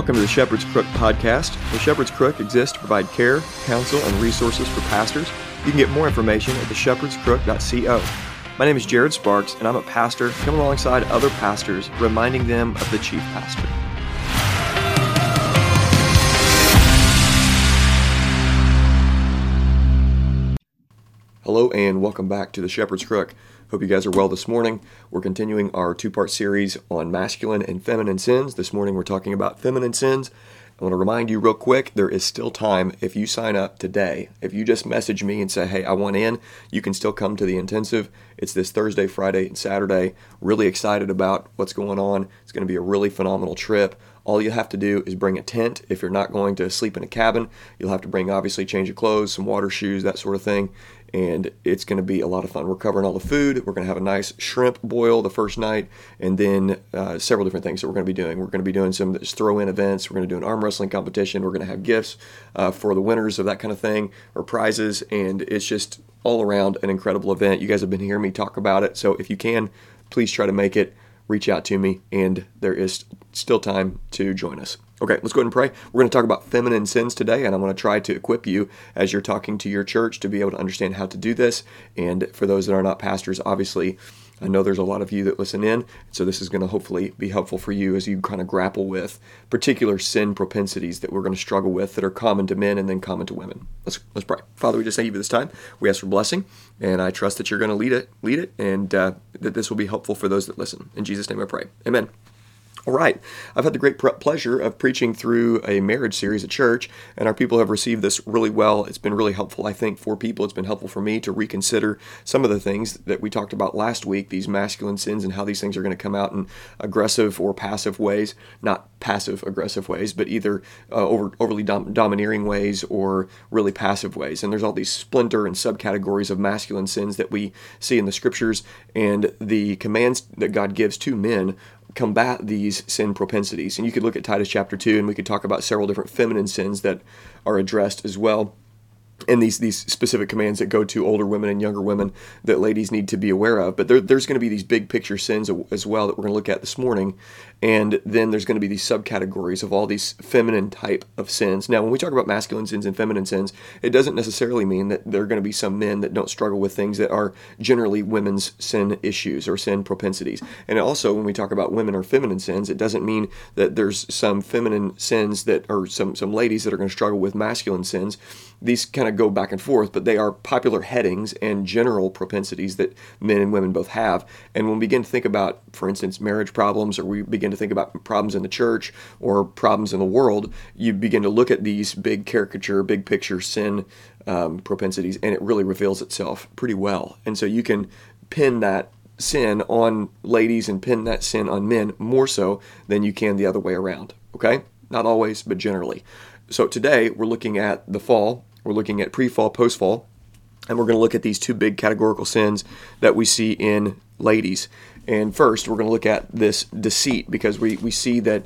Welcome to the Shepherd's Crook podcast. The Shepherd's Crook exists to provide care, counsel, and resources for pastors. You can get more information at theshepherdscrook.co. My name is Jared Sparks, and I'm a pastor coming alongside other pastors, reminding them of the chief pastor. Hello and welcome back to the Shepherd's Crook. Hope you guys are well this morning. We're continuing our two-part series on masculine and feminine sins. This morning we're talking about feminine sins. I want to remind you real quick, there is still time if you sign up today. If you just message me and say, hey, I want in, you can still come to the intensive. It's this Thursday, Friday, and Saturday. Really excited about what's going on. It's going to be a really phenomenal trip. All you have to do is bring a tent. If you're not going to sleep in a cabin, you'll have to bring, obviously, change of clothes, some water, shoes, that sort of thing. And it's going to be a lot of fun. We're covering all the food. We're going to have a nice shrimp boil the first night, and then several different things that we're going to be doing. We're going to be doing some throw-in events. We're going to do an arm wrestling competition. We're going to have gifts for the winners of that kind of thing, or prizes. And it's just all around an incredible event. You guys have been hearing me talk about it. So if you can, please try to make it. Reach out to me, and there is still time to join us. Okay, let's go ahead and pray. We're going to talk about feminine sins today, and I'm going to try to equip you as you're talking to your church to be able to understand how to do this. And for those that are not pastors, obviously, I know there's a lot of you that listen in, so this is going to hopefully be helpful for you as you kind of grapple with particular sin propensities that we're going to struggle with that are common to men and then common to women. Let's pray. Father, we just thank you for this time. We ask for blessing, and I trust that you're going to lead it, and that this will be helpful for those that listen. In Jesus' name I pray. Amen. All right, I've had the great pleasure of preaching through a marriage series at church, and our people have received this really well. It's been really helpful, I think, for people. It's been helpful for me to reconsider some of the things that we talked about last week, these masculine sins and how these things are going to come out in aggressive or passive ways, not passive-aggressive ways, but either overly domineering ways or really passive ways. And there's all these splinter and subcategories of masculine sins that we see in the scriptures, and the commands that God gives to men combat these sin propensities. And you could look at Titus chapter 2, and we could talk about several different feminine sins that are addressed as well. And these specific commands that go to older women and younger women that ladies need to be aware of. But there's going to be these big picture sins as well that we're going to look at this morning. And then there's going to be these subcategories of all these feminine type of sins. Now, when we talk about masculine sins and feminine sins, it doesn't necessarily mean that there are going to be some men that don't struggle with things that are generally women's sin issues or sin propensities. And also, when we talk about women or feminine sins, it doesn't mean that there's some feminine sins that are some ladies that are going to struggle with masculine sins. These kind of go back and forth, but they are popular headings and general propensities that men and women both have. And when we begin to think about, for instance, marriage problems, or we begin to think about problems in the church or problems in the world, you begin to look at these big caricature, big picture sin propensities, and it really reveals itself pretty well. And so you can pin that sin on ladies and pin that sin on men more so than you can the other way around, okay? Not always, but generally. So today we're looking at the fall. We're looking at pre-fall, post-fall, and we're going to look at these two big categorical sins that we see in ladies. And first, we're going to look at this deceit, because we see that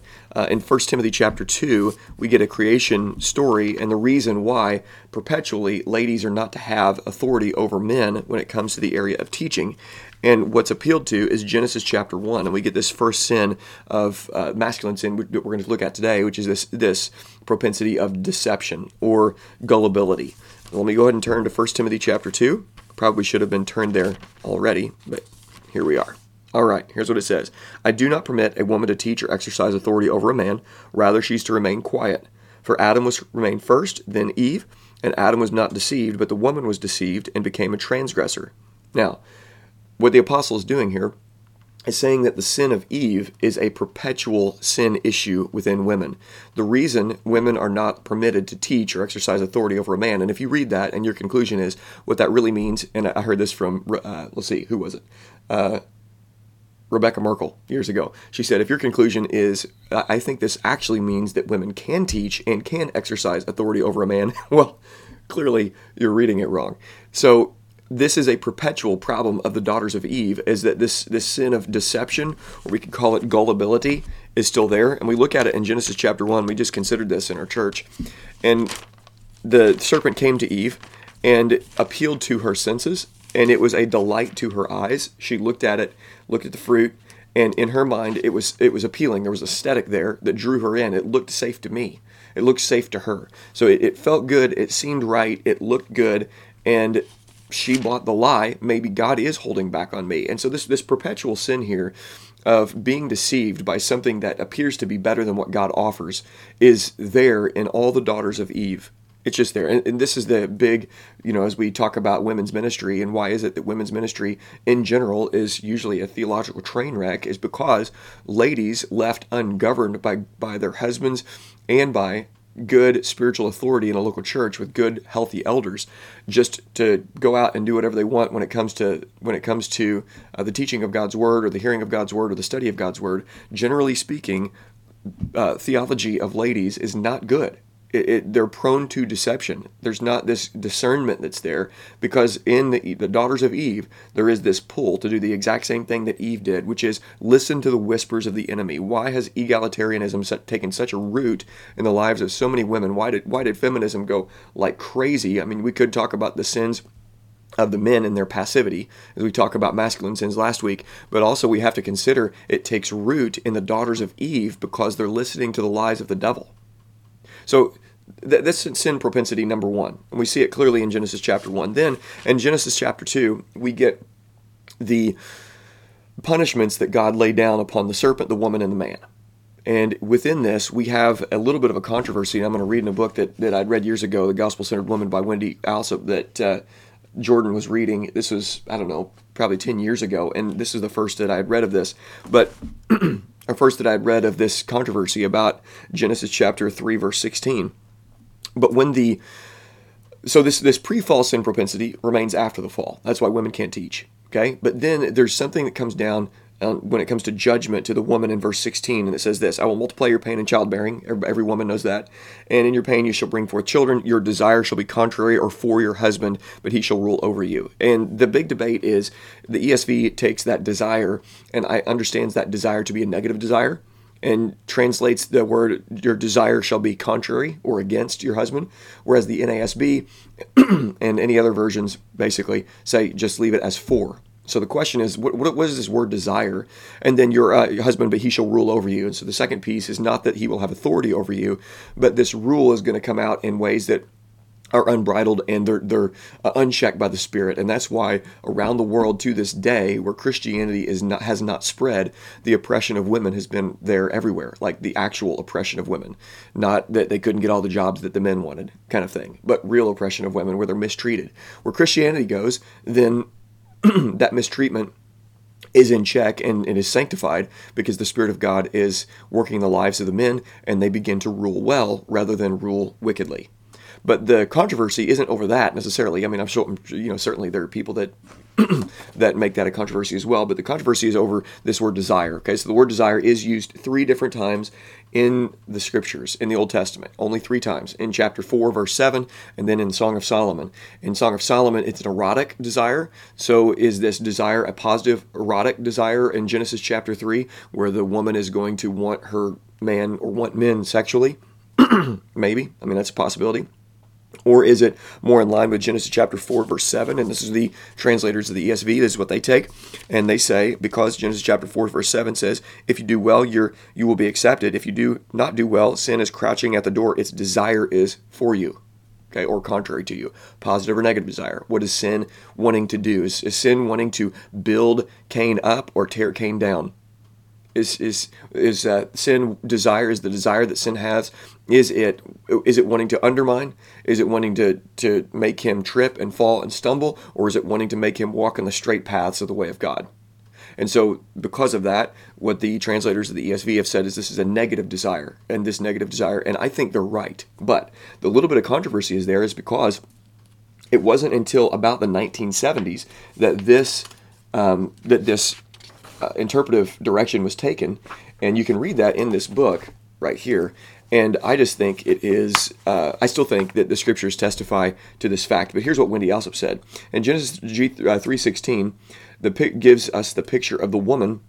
in 1 Timothy chapter 2, we get a creation story and the reason why perpetually ladies are not to have authority over men when it comes to the area of teaching. And what's appealed to is Genesis chapter 1, and we get this first sin of masculine sin that we're going to look at today, which is this propensity of deception or gullibility. Let me go ahead and turn to 1 Timothy chapter 2. Probably should have been turned there already, but here we are. All right, here's what it says. I do not permit a woman to teach or exercise authority over a man. Rather, she's to remain quiet. For Adam was remained first, then Eve, and Adam was not deceived, but the woman was deceived and became a transgressor. Now, what the apostle is doing here is saying that the sin of Eve is a perpetual sin issue within women. The reason women are not permitted to teach or exercise authority over a man, and if you read that and your conclusion is what that really means, and I heard this from, let's see, who was it? Rebecca Merkle years ago. She said, if your conclusion is, I think this actually means that women can teach and can exercise authority over a man, well, clearly you're reading it wrong. So, this is a perpetual problem of the daughters of Eve, is that this sin of deception, or we could call it gullibility, is still there. And we look at it in Genesis chapter 1. We just considered this in our church. And the serpent came to Eve and appealed to her senses, and it was a delight to her eyes. She looked at it, looked at the fruit, And in her mind, it was appealing. There was aesthetic there that drew her in. It looked safe to me. It looked safe to her. So it felt good. It seemed right. It looked good. And she bought the lie. Maybe God is holding back on me. And so this perpetual sin here of being deceived by something that appears to be better than what God offers is there in all the daughters of Eve. It's just there. And this is the big, as we talk about women's ministry and why is it that women's ministry in general is usually a theological train wreck, is because ladies left ungoverned by their husbands and by good spiritual authority in a local church with good, healthy elders, just to go out and do whatever they want when it comes to the teaching of God's word or the hearing of God's word or the study of God's word. Generally speaking, theology of ladies is not good. They're prone to deception. There's not this discernment that's there, because in the daughters of Eve, there is this pull to do the exact same thing that Eve did, which is listen to the whispers of the enemy. Why has egalitarianism taken such a root in the lives of so many women? Why did feminism go like crazy? I mean, we could talk about the sins of the men and their passivity, as we talk about masculine sins last week, but also we have to consider it takes root in the daughters of Eve because they're listening to the lies of the devil. So this is sin propensity number one, and we see it clearly in Genesis chapter 1. Then in Genesis chapter 2, we get the punishments that God laid down upon the serpent, the woman, and the man. And within this, we have a little bit of a controversy, and I'm going to read in a book that I'd read years ago, The Gospel Centered Woman by Wendy Alsop, that Jordan was reading. This was, I don't know, probably 10 years ago, and this is the first that I had read of this. But first that I had read of this controversy about Genesis chapter 3, verse 16. But when this pre-fall sin propensity remains after the fall. That's why women can't teach, okay? But then there's something that comes down when it comes to judgment to the woman in verse 16, and it says this: I will multiply your pain in childbearing. Every woman knows that. And in your pain you shall bring forth children. Your desire shall be contrary or for your husband, but he shall rule over you. And the big debate is the ESV takes that desire and understands that desire to be a negative desire, and translates the word, your desire shall be contrary or against your husband, whereas the NASB and any other versions basically say just leave it as for. So the question is, what is this word desire? And then your husband, but he shall rule over you. And so the second piece is not that he will have authority over you, but this rule is going to come out in ways that are unbridled and they're unchecked by the Spirit. And that's why around the world to this day, where Christianity has not spread, the oppression of women has been there everywhere, like the actual oppression of women. Not that they couldn't get all the jobs that the men wanted kind of thing, but real oppression of women where they're mistreated. Where Christianity goes, then that mistreatment is in check and is sanctified because the Spirit of God is working the lives of the men and they begin to rule well rather than rule wickedly. But the controversy isn't over that necessarily. I mean, I'm sure, certainly there are people that that make that a controversy as well, but the controversy is over this word desire. Okay, so the word desire is used 3 different times in the Scriptures, in the Old Testament, only 3 times, in chapter 4, verse 7, and then in Song of Solomon. In Song of Solomon, it's an erotic desire. So is this desire a positive erotic desire in Genesis chapter 3, where the woman is going to want her man or want men sexually? Maybe. I mean, that's a possibility. Or is it more in line with Genesis chapter 4, verse 7? And this is the translators of the ESV. This is what they take. And they say, because Genesis chapter 4, verse 7 says, if you do well, you will be accepted. If you do not do well, sin is crouching at the door. Its desire is for you, okay, or contrary to you. Positive or negative desire. What is sin wanting to do? Is sin wanting to build Cain up or tear Cain down? Is sin desire? Is the desire that sin has? Is it wanting to undermine? Is it wanting to make him trip and fall and stumble, or is it wanting to make him walk in the straight paths of the way of God? And so, because of that, what the translators of the ESV have said is this is a negative desire, and this negative desire. And I think they're right. But the little bit of controversy is there is because it wasn't until about the 1970s that this interpretive direction was taken, and you can read that in this book right here. And I just think it is, I still think that the Scriptures testify to this fact. But here's what Wendy Alsop said. In Genesis 3:16, the pic gives us the picture of the woman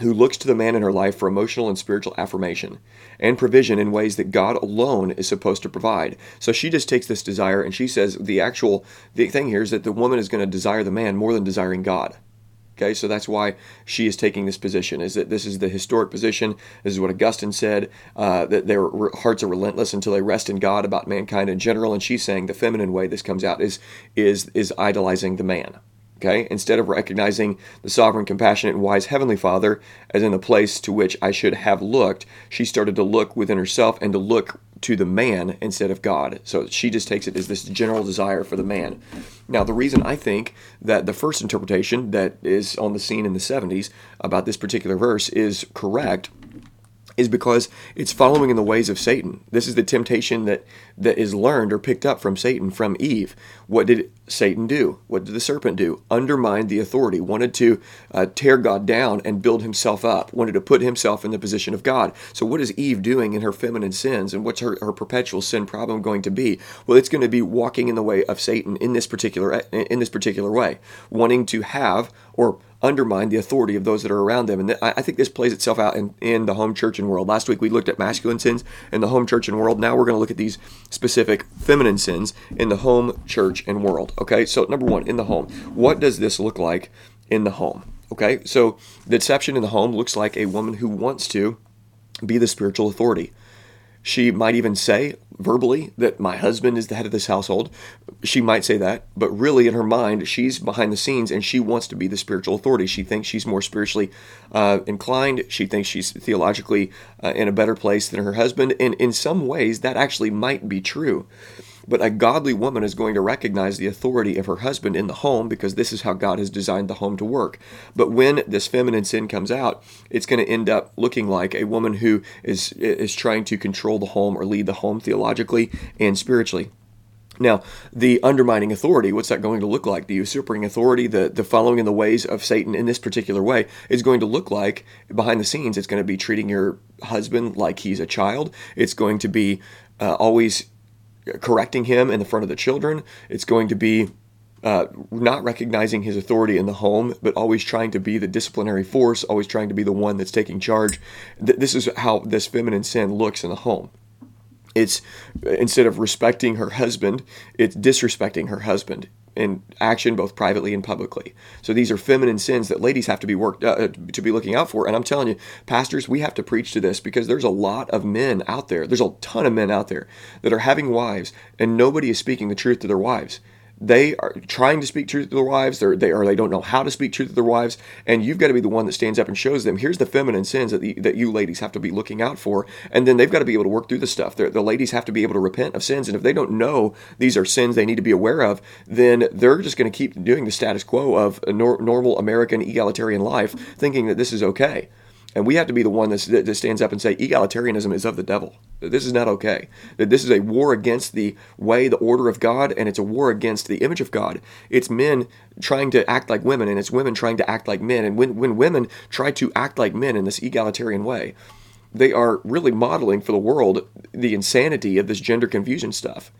who looks to the man in her life for emotional and spiritual affirmation and provision in ways that God alone is supposed to provide. So she just takes this desire and she says the thing here is that the woman is going to desire the man more than desiring God. Okay, so that's why she is taking this position, is that this is the historic position. This is what Augustine said, that their hearts are relentless until they rest in God about mankind in general. And she's saying the feminine way this comes out is idolizing the man. Okay, instead of recognizing the sovereign, compassionate, and wise Heavenly Father as in the place to which I should have looked, she started to look within herself and to look to the man instead of God. So she just takes it as this general desire for the man. Now, the reason I think that the first interpretation that is on the scene in the 70s about this particular verse is correct is because it's following in the ways of Satan. This is the temptation that is learned or picked up from Satan, from Eve. What did Satan do? What did the serpent do? Undermined the authority, wanted to tear God down and build himself up, wanted to put himself in the position of God. So what is Eve doing in her feminine sins, and what's her perpetual sin problem going to be? Well, it's going to be walking in the way of Satan in this particular way, wanting to have or undermine the authority of those that are around them. And I think this plays itself out in the home, church, and world. Last week we looked at masculine sins in the home, church, and world. Now we're going to look at these specific feminine sins in the home, church, and world. Okay, so number one, in the home. What does this look like in the home? Okay, so the deception in the home looks like a woman who wants to be the spiritual authority. She might even say verbally that my husband is the head of this household. She might say that, but really in her mind, she's behind the scenes and she wants to be the spiritual authority. She thinks she's more spiritually inclined. She thinks she's theologically in a better place than her husband. And in some ways, that actually might be true. But a godly woman is going to recognize the authority of her husband in the home because this is how God has designed the home to work. But when this feminine sin comes out, it's going to end up looking like a woman who is trying to control the home or lead the home theologically and spiritually. Now, the undermining authority, what's that going to look like? The usurping authority, the following in the ways of Satan in this particular way is going to look like, behind the scenes, it's going to be treating your husband like he's a child. It's going to be always correcting him in the front of the children. It's going to be not recognizing his authority in the home, but always trying to be the disciplinary force, always trying to be the one that's taking charge. This is how this feminine sin looks in the home. It's, instead of respecting her husband, it's disrespecting her husband in action, both privately and publicly. So these are feminine sins that ladies have to be looking out for. And I'm telling you, pastors, we have to preach to this because there's a lot of men out there. There's a ton of men out there that are having wives and nobody is speaking the truth to their wives. They are trying to speak truth to their wives, they don't know how to speak truth to their wives, and you've got to be the one that stands up and shows them, here's the feminine sins that you ladies have to be looking out for, and then they've got to be able to work through this stuff. The ladies have to be able to repent of sins, and if they don't know these are sins they need to be aware of, then they're just going to keep doing the status quo of a normal American egalitarian life, thinking that this is okay. And we have to be the one that stands up and say, egalitarianism is of the devil. This is not okay. That this is a war against the way, the order of God, and it's a war against the image of God. It's men trying to act like women, and it's women trying to act like men. And when women try to act like men in this egalitarian way, they are really modeling for the world the insanity of this gender confusion stuff.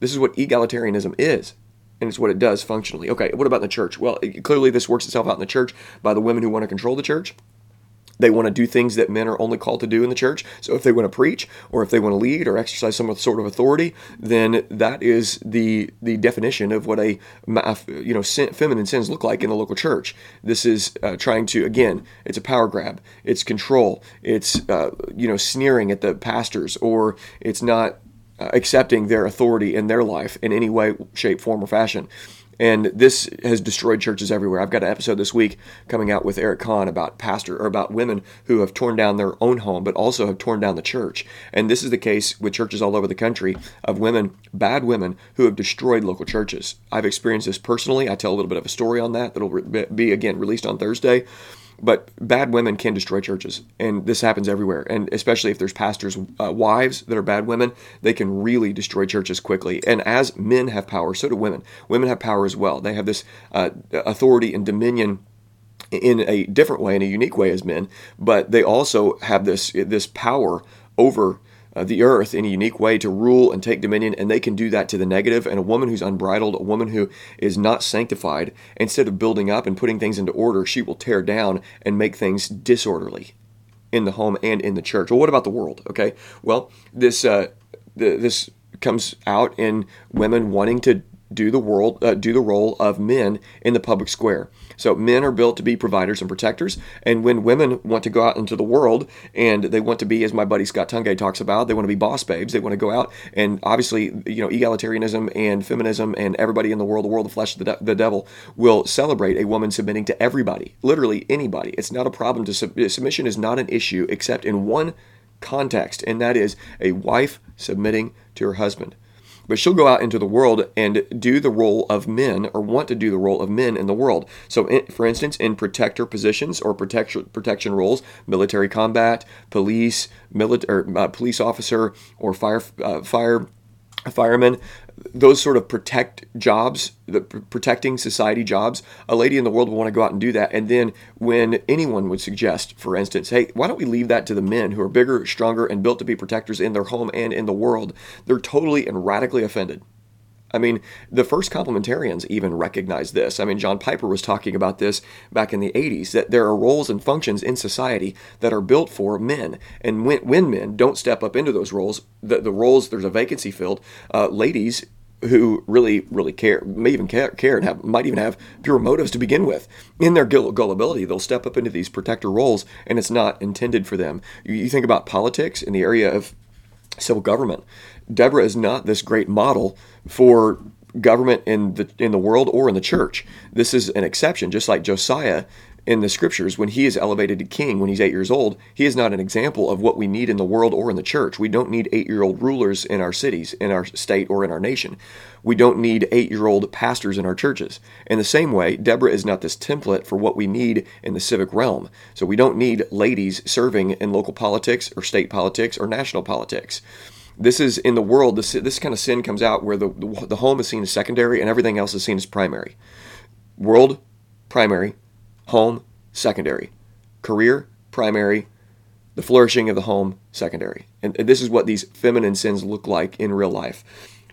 This is what egalitarianism is. And it's what it does functionally. Okay, what about the church? Well, clearly this works itself out in the church by the women who want to control the church. They want to do things that men are only called to do in the church. So if they want to preach or if they want to lead or exercise some sort of authority, then that is the definition of what feminine sins look like in the local church. This is trying to, again, it's a power grab. It's control. It's, sneering at the pastors, or it's not accepting their authority in their life in any way, shape, form, or fashion. And this has destroyed churches everywhere. I've got an episode this week coming out with Eric Kahn about women who have torn down their own home, but also have torn down the church. And this is the case with churches all over the country of women, bad women, who have destroyed local churches. I've experienced this personally. I tell a little bit of a story on that that'll be, again, released on Thursday. But bad women can destroy churches, and this happens everywhere. And especially if there's pastors' wives that are bad women, they can really destroy churches quickly. And as men have power, so do women. Women have power as well. They have this authority and dominion in a different way, in a unique way as men, but they also have this power over the earth in a unique way to rule and take dominion, and they can do that to the negative. And a woman who's unbridled, a woman who is not sanctified, instead of building up and putting things into order, she will tear down and make things disorderly in the home and in the church. Well, what about the world? Okay, well, this comes out in women wanting to do the role of men in the public square. So men are built to be providers and protectors, and when women want to go out into the world and they want to be, as my buddy Scott Tungay talks about, they want to be boss babes. They want to go out, and obviously, you know, egalitarianism and feminism and everybody in the world of flesh, the devil, will celebrate a woman submitting to everybody, literally anybody. It's not a problem to submission is not an issue except in one context, and that is a wife submitting to her husband. But she'll go out into the world and do the role of men, or want to do the role of men in the world. So, for instance, in protector positions or protection roles, military combat, police, police officer, or fireman, those sort of protecting society jobs, a lady in the world will want to go out and do that. And then when anyone would suggest, for instance, hey, why don't we leave that to the men who are bigger, stronger, and built to be protectors in their home and in the world, they're totally and radically offended. I mean, the first complementarians even recognized this. I mean, John Piper was talking about this back in the 80s, that there are roles and functions in society that are built for men. And when men don't step up into those roles, the roles, there's a vacancy filled, ladies who really, really care, may even care and might even have pure motives to begin with. In their gullibility, they'll step up into these protector roles, and it's not intended for them. You think about politics in the area of civil government. Deborah is not this great model for government in the world or in the church. This is an exception, just like Josiah in the scriptures, when he is elevated to king when he's 8 years old, he is not an example of what we need in the world or in the church. We don't need 8-year-old rulers in our cities, in our state, or in our nation. We don't need 8-year-old pastors in our churches. In the same way, Deborah is not this template for what we need in the civic realm. So we don't need ladies serving in local politics or state politics or national politics. This is in the world, this kind of sin comes out where the home is seen as secondary and everything else is seen as primary. World, primary. Home, secondary. Career, primary. The flourishing of the home, secondary. And this is what these feminine sins look like in real life.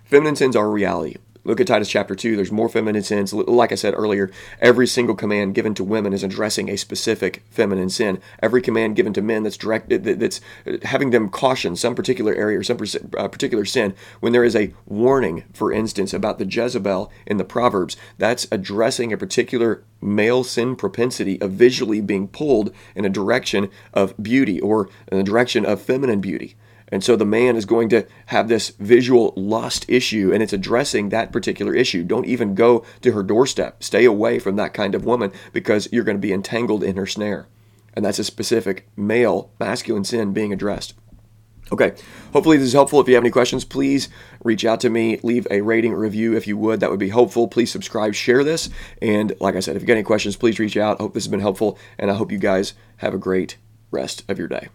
Feminine sins are a reality. Look at Titus chapter 2. There's more feminine sins. Like I said earlier, every single command given to women is addressing a specific feminine sin. Every command given to men that's directed, that's having them caution some particular area or some particular sin. When there is a warning, for instance, about the Jezebel in the Proverbs, that's addressing a particular male sin propensity of visually being pulled in a direction of beauty or in the direction of feminine beauty. And so the man is going to have this visual lust issue, and it's addressing that particular issue. Don't even go to her doorstep. Stay away from that kind of woman because you're going to be entangled in her snare. And that's a specific male, masculine sin being addressed. Okay, hopefully this is helpful. If you have any questions, please reach out to me. Leave a rating or review if you would. That would be helpful. Please subscribe, share this. And like I said, if you got any questions, please reach out. I hope this has been helpful, and I hope you guys have a great rest of your day.